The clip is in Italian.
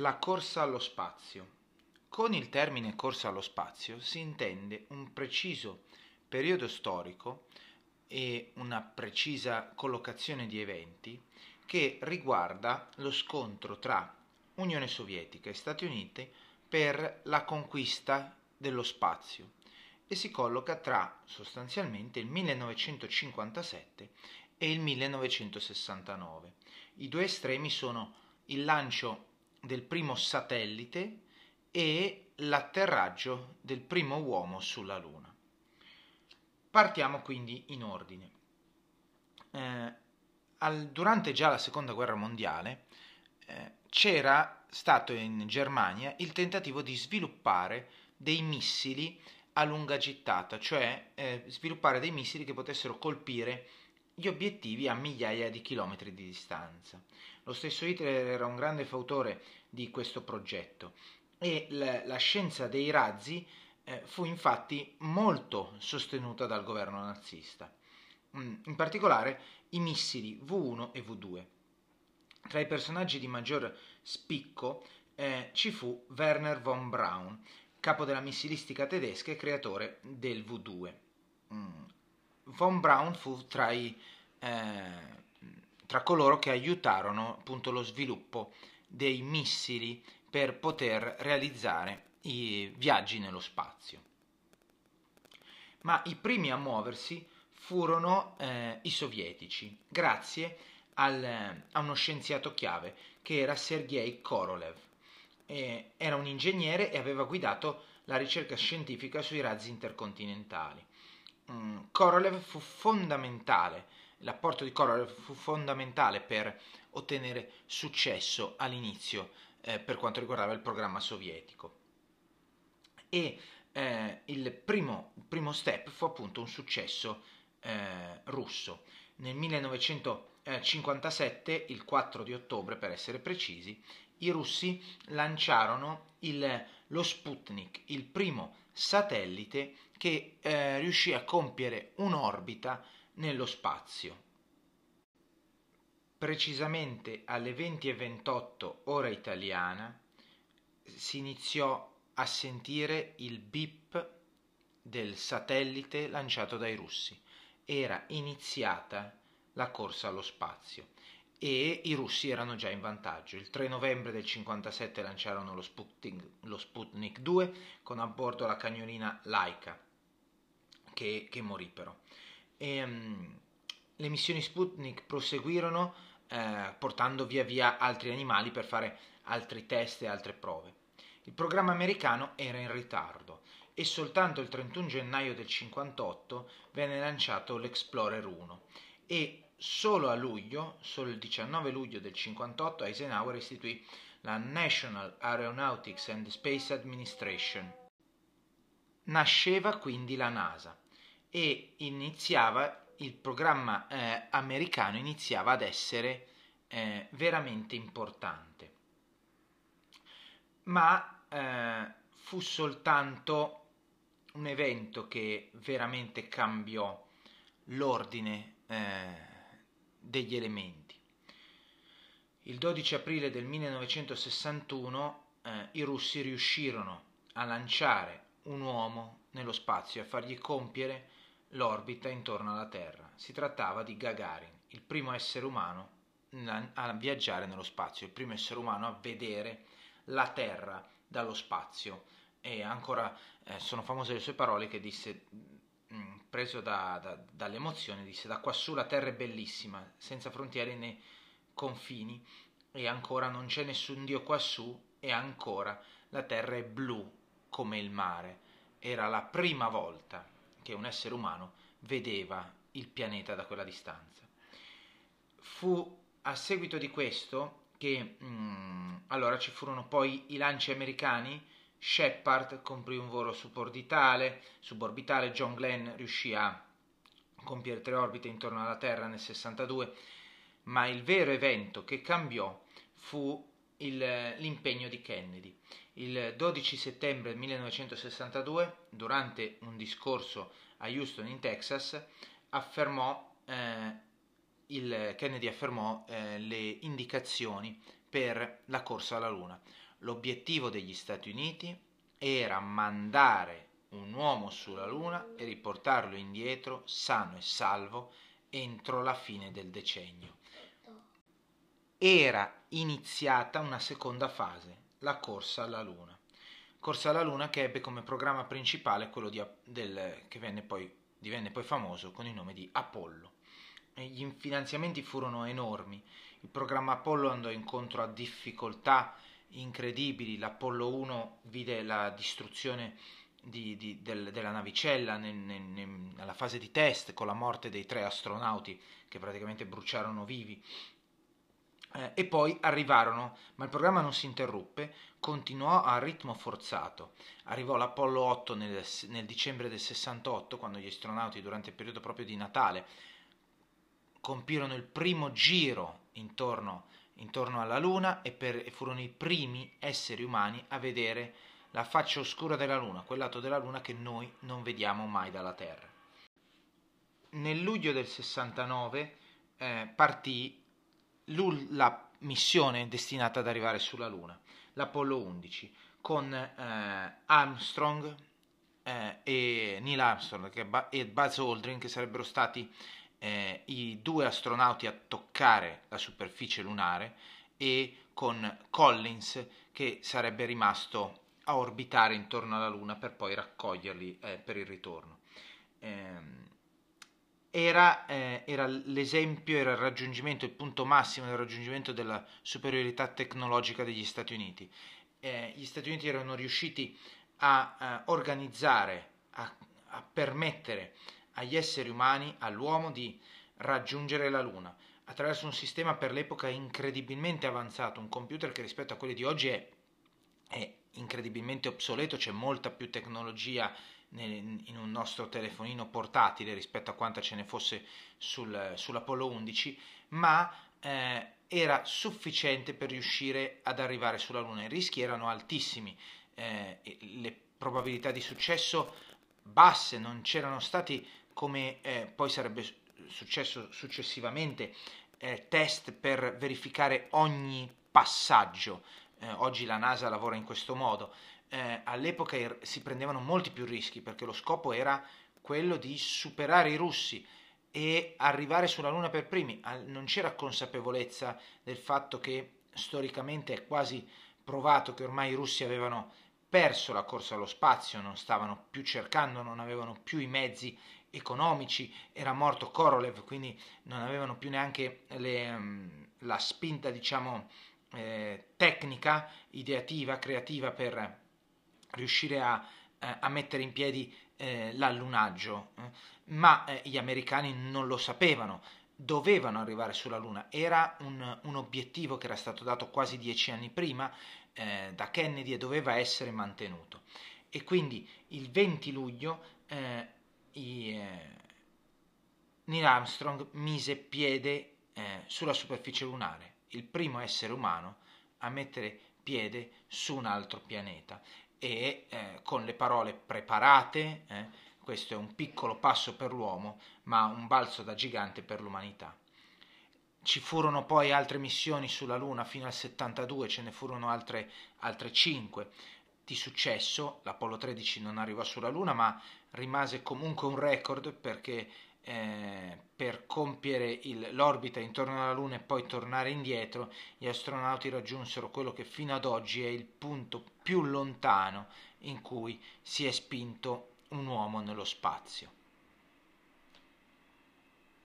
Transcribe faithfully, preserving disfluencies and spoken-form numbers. La corsa allo spazio. Con il termine corsa allo spazio si intende un preciso periodo storico e una precisa collocazione di eventi che riguarda lo scontro tra Unione Sovietica e Stati Uniti per la conquista dello spazio e si colloca tra sostanzialmente il millenovecentocinquantasette e il millenovecentosessantanove. I due estremi sono il lancio del primo satellite e l'atterraggio del primo uomo sulla Luna. Partiamo quindi in ordine. Eh, al, durante già la Seconda Guerra Mondiale eh, c'era stato in Germania il tentativo di sviluppare dei missili a lunga gittata, cioè eh, sviluppare dei missili che potessero colpire gli obiettivi a migliaia di chilometri di distanza. Lo stesso Hitler era un grande fautore di questo progetto e la, la scienza dei razzi eh, fu infatti molto sostenuta dal governo nazista, in particolare i missili vu uno e vu due. Tra i personaggi di maggior spicco eh, ci fu Werner von Braun, capo della missilistica tedesca e creatore del vu due. Mm. Von Braun fu tra, i, eh, tra coloro che aiutarono appunto lo sviluppo dei missili per poter realizzare i viaggi nello spazio. Ma i primi a muoversi furono eh, i sovietici, grazie al, a uno scienziato chiave che era Sergei Korolev. Eh, era un ingegnere e aveva guidato la ricerca scientifica sui razzi intercontinentali. Korolev fu fondamentale, l'apporto di Korolev fu fondamentale per ottenere successo all'inizio eh, per quanto riguardava il programma sovietico e eh, il primo, primo step fu appunto un successo eh, russo. Nel millenovecentocinquantasette, il quattro di ottobre per essere precisi, i russi lanciarono il, lo Sputnik, il primo satellite che eh, riuscì a compiere un'orbita nello spazio. Precisamente alle venti e ventotto ora italiana si iniziò a sentire il bip del satellite lanciato dai russi. Era iniziata la corsa allo spazio e i russi erano già in vantaggio. Il tre novembre del cinquantasette lanciarono lo Sputnik, lo Sputnik due con a bordo la cagnolina Laika, che, che morì però. E, um, le missioni Sputnik proseguirono eh, portando via via altri animali per fare altri test e altre prove. Il programma americano era in ritardo e soltanto il trentuno gennaio del cinquantotto venne lanciato l'Explorer uno e solo a luglio, solo il diciannove luglio del cinquantotto, Eisenhower istituì la National Aeronautics and Space Administration. Nasceva quindi la NASA e iniziava il programma eh, americano iniziava ad essere eh, veramente importante. Ma eh, fu soltanto un evento che veramente cambiò l'ordine eh, degli elementi. Il dodici aprile del millenovecentosessantuno eh, i russi riuscirono a lanciare un uomo nello spazio e a fargli compiere l'orbita intorno alla Terra. Si trattava di Gagarin, il primo essere umano a viaggiare nello spazio, il primo essere umano a vedere la Terra dallo spazio. E ancora eh, sono famose le sue parole che disse, preso da, da, dall'emozione, disse: "Da quassù la terra è bellissima, senza frontiere né confini, e ancora non c'è nessun dio quassù, e ancora la terra è blu come il mare". Era la prima volta che un essere umano vedeva il pianeta da quella distanza. Fu a seguito di questo che mh, allora ci furono poi i lanci americani. Shepard compì un volo suborbitale, suborbitale, John Glenn riuscì a compiere tre orbite intorno alla Terra nel sessantadue, ma il vero evento che cambiò fu l'impegno di Kennedy. Il dodici settembre millenovecentosessantadue, durante un discorso a Houston in Texas, affermò, eh, il, Kennedy affermò eh, le indicazioni per la corsa alla Luna. L'obiettivo degli Stati Uniti era mandare un uomo sulla Luna e riportarlo indietro sano e salvo entro la fine del decennio. Era iniziata una seconda fase, la corsa alla Luna. Corsa alla Luna che ebbe come programma principale quello di, del, che venne poi, divenne poi famoso con il nome di Apollo. E gli finanziamenti furono enormi. Il programma Apollo andò incontro a difficoltà incredibili. L'Apollo uno vide la distruzione di, di, del, della navicella nel, nel, nella fase di test, con la morte dei tre astronauti che praticamente bruciarono vivi. Eh, e poi arrivarono, ma il programma non si interruppe, continuò a ritmo forzato. Arrivò l'Apollo otto nel, nel dicembre del sessantotto, quando gli astronauti, durante il periodo proprio di Natale, compirono il primo giro intorno, intorno alla Luna e, per, e furono i primi esseri umani a vedere la faccia oscura della Luna, quel lato della Luna che noi non vediamo mai dalla Terra. Nel luglio del sessantanove eh, partì la missione destinata ad arrivare sulla Luna, l'Apollo undici, con eh, Armstrong eh, e Neil Armstrong che, e Buzz Aldrin, che sarebbero stati eh, i due astronauti a toccare la superficie lunare, e con Collins, che sarebbe rimasto a orbitare intorno alla Luna per poi raccoglierli eh, per il ritorno. Ehm, Era, eh, era l'esempio, era il raggiungimento, il punto massimo del raggiungimento della superiorità tecnologica degli Stati Uniti. Eh, gli Stati Uniti erano riusciti a, a organizzare, a, a permettere agli esseri umani, all'uomo, di raggiungere la Luna attraverso un sistema per l'epoca incredibilmente avanzato, un computer che rispetto a quelli di oggi è, è incredibilmente obsoleto. C'è molta più tecnologia in un nostro telefonino portatile rispetto a quanta ce ne fosse sul, sull'Apollo undici, ma eh, era sufficiente per riuscire ad arrivare sulla Luna. I rischi erano altissimi, eh, le probabilità di successo basse, non c'erano stati, come eh, poi sarebbe successo successivamente, eh, test per verificare ogni passaggio. Eh, oggi la NASA lavora in questo modo. Eh, all'epoca si prendevano molti più rischi, perché lo scopo era quello di superare i russi e arrivare sulla Luna per primi. Al, non c'era consapevolezza del fatto che storicamente è quasi provato che ormai i russi avevano perso la corsa allo spazio, non stavano più cercando, non avevano più i mezzi economici, era morto Korolev, quindi non avevano più neanche le, la spinta, diciamo, eh, tecnica, ideativa, creativa per riuscire a, eh, a mettere in piedi eh, l'allunaggio, eh. ma eh, gli americani non lo sapevano, dovevano arrivare sulla Luna. Era un, un obiettivo che era stato dato quasi dieci anni prima eh, da Kennedy e doveva essere mantenuto. E quindi il venti luglio eh, i, eh, Neil Armstrong mise piede eh, sulla superficie lunare, il primo essere umano a mettere piede su un altro pianeta. E eh, con le parole preparate, eh, questo è un piccolo passo per l'uomo, ma un balzo da gigante per l'umanità. Ci furono poi altre missioni sulla Luna fino al settantadue, ce ne furono altre, altre cinque di successo. L'Apollo tredici non arrivò sulla Luna, ma rimase comunque un record, perché eh, per compiere l'orbita intorno alla Luna e poi tornare indietro, gli astronauti raggiunsero quello che fino ad oggi è il punto più lontano in cui si è spinto un uomo nello spazio.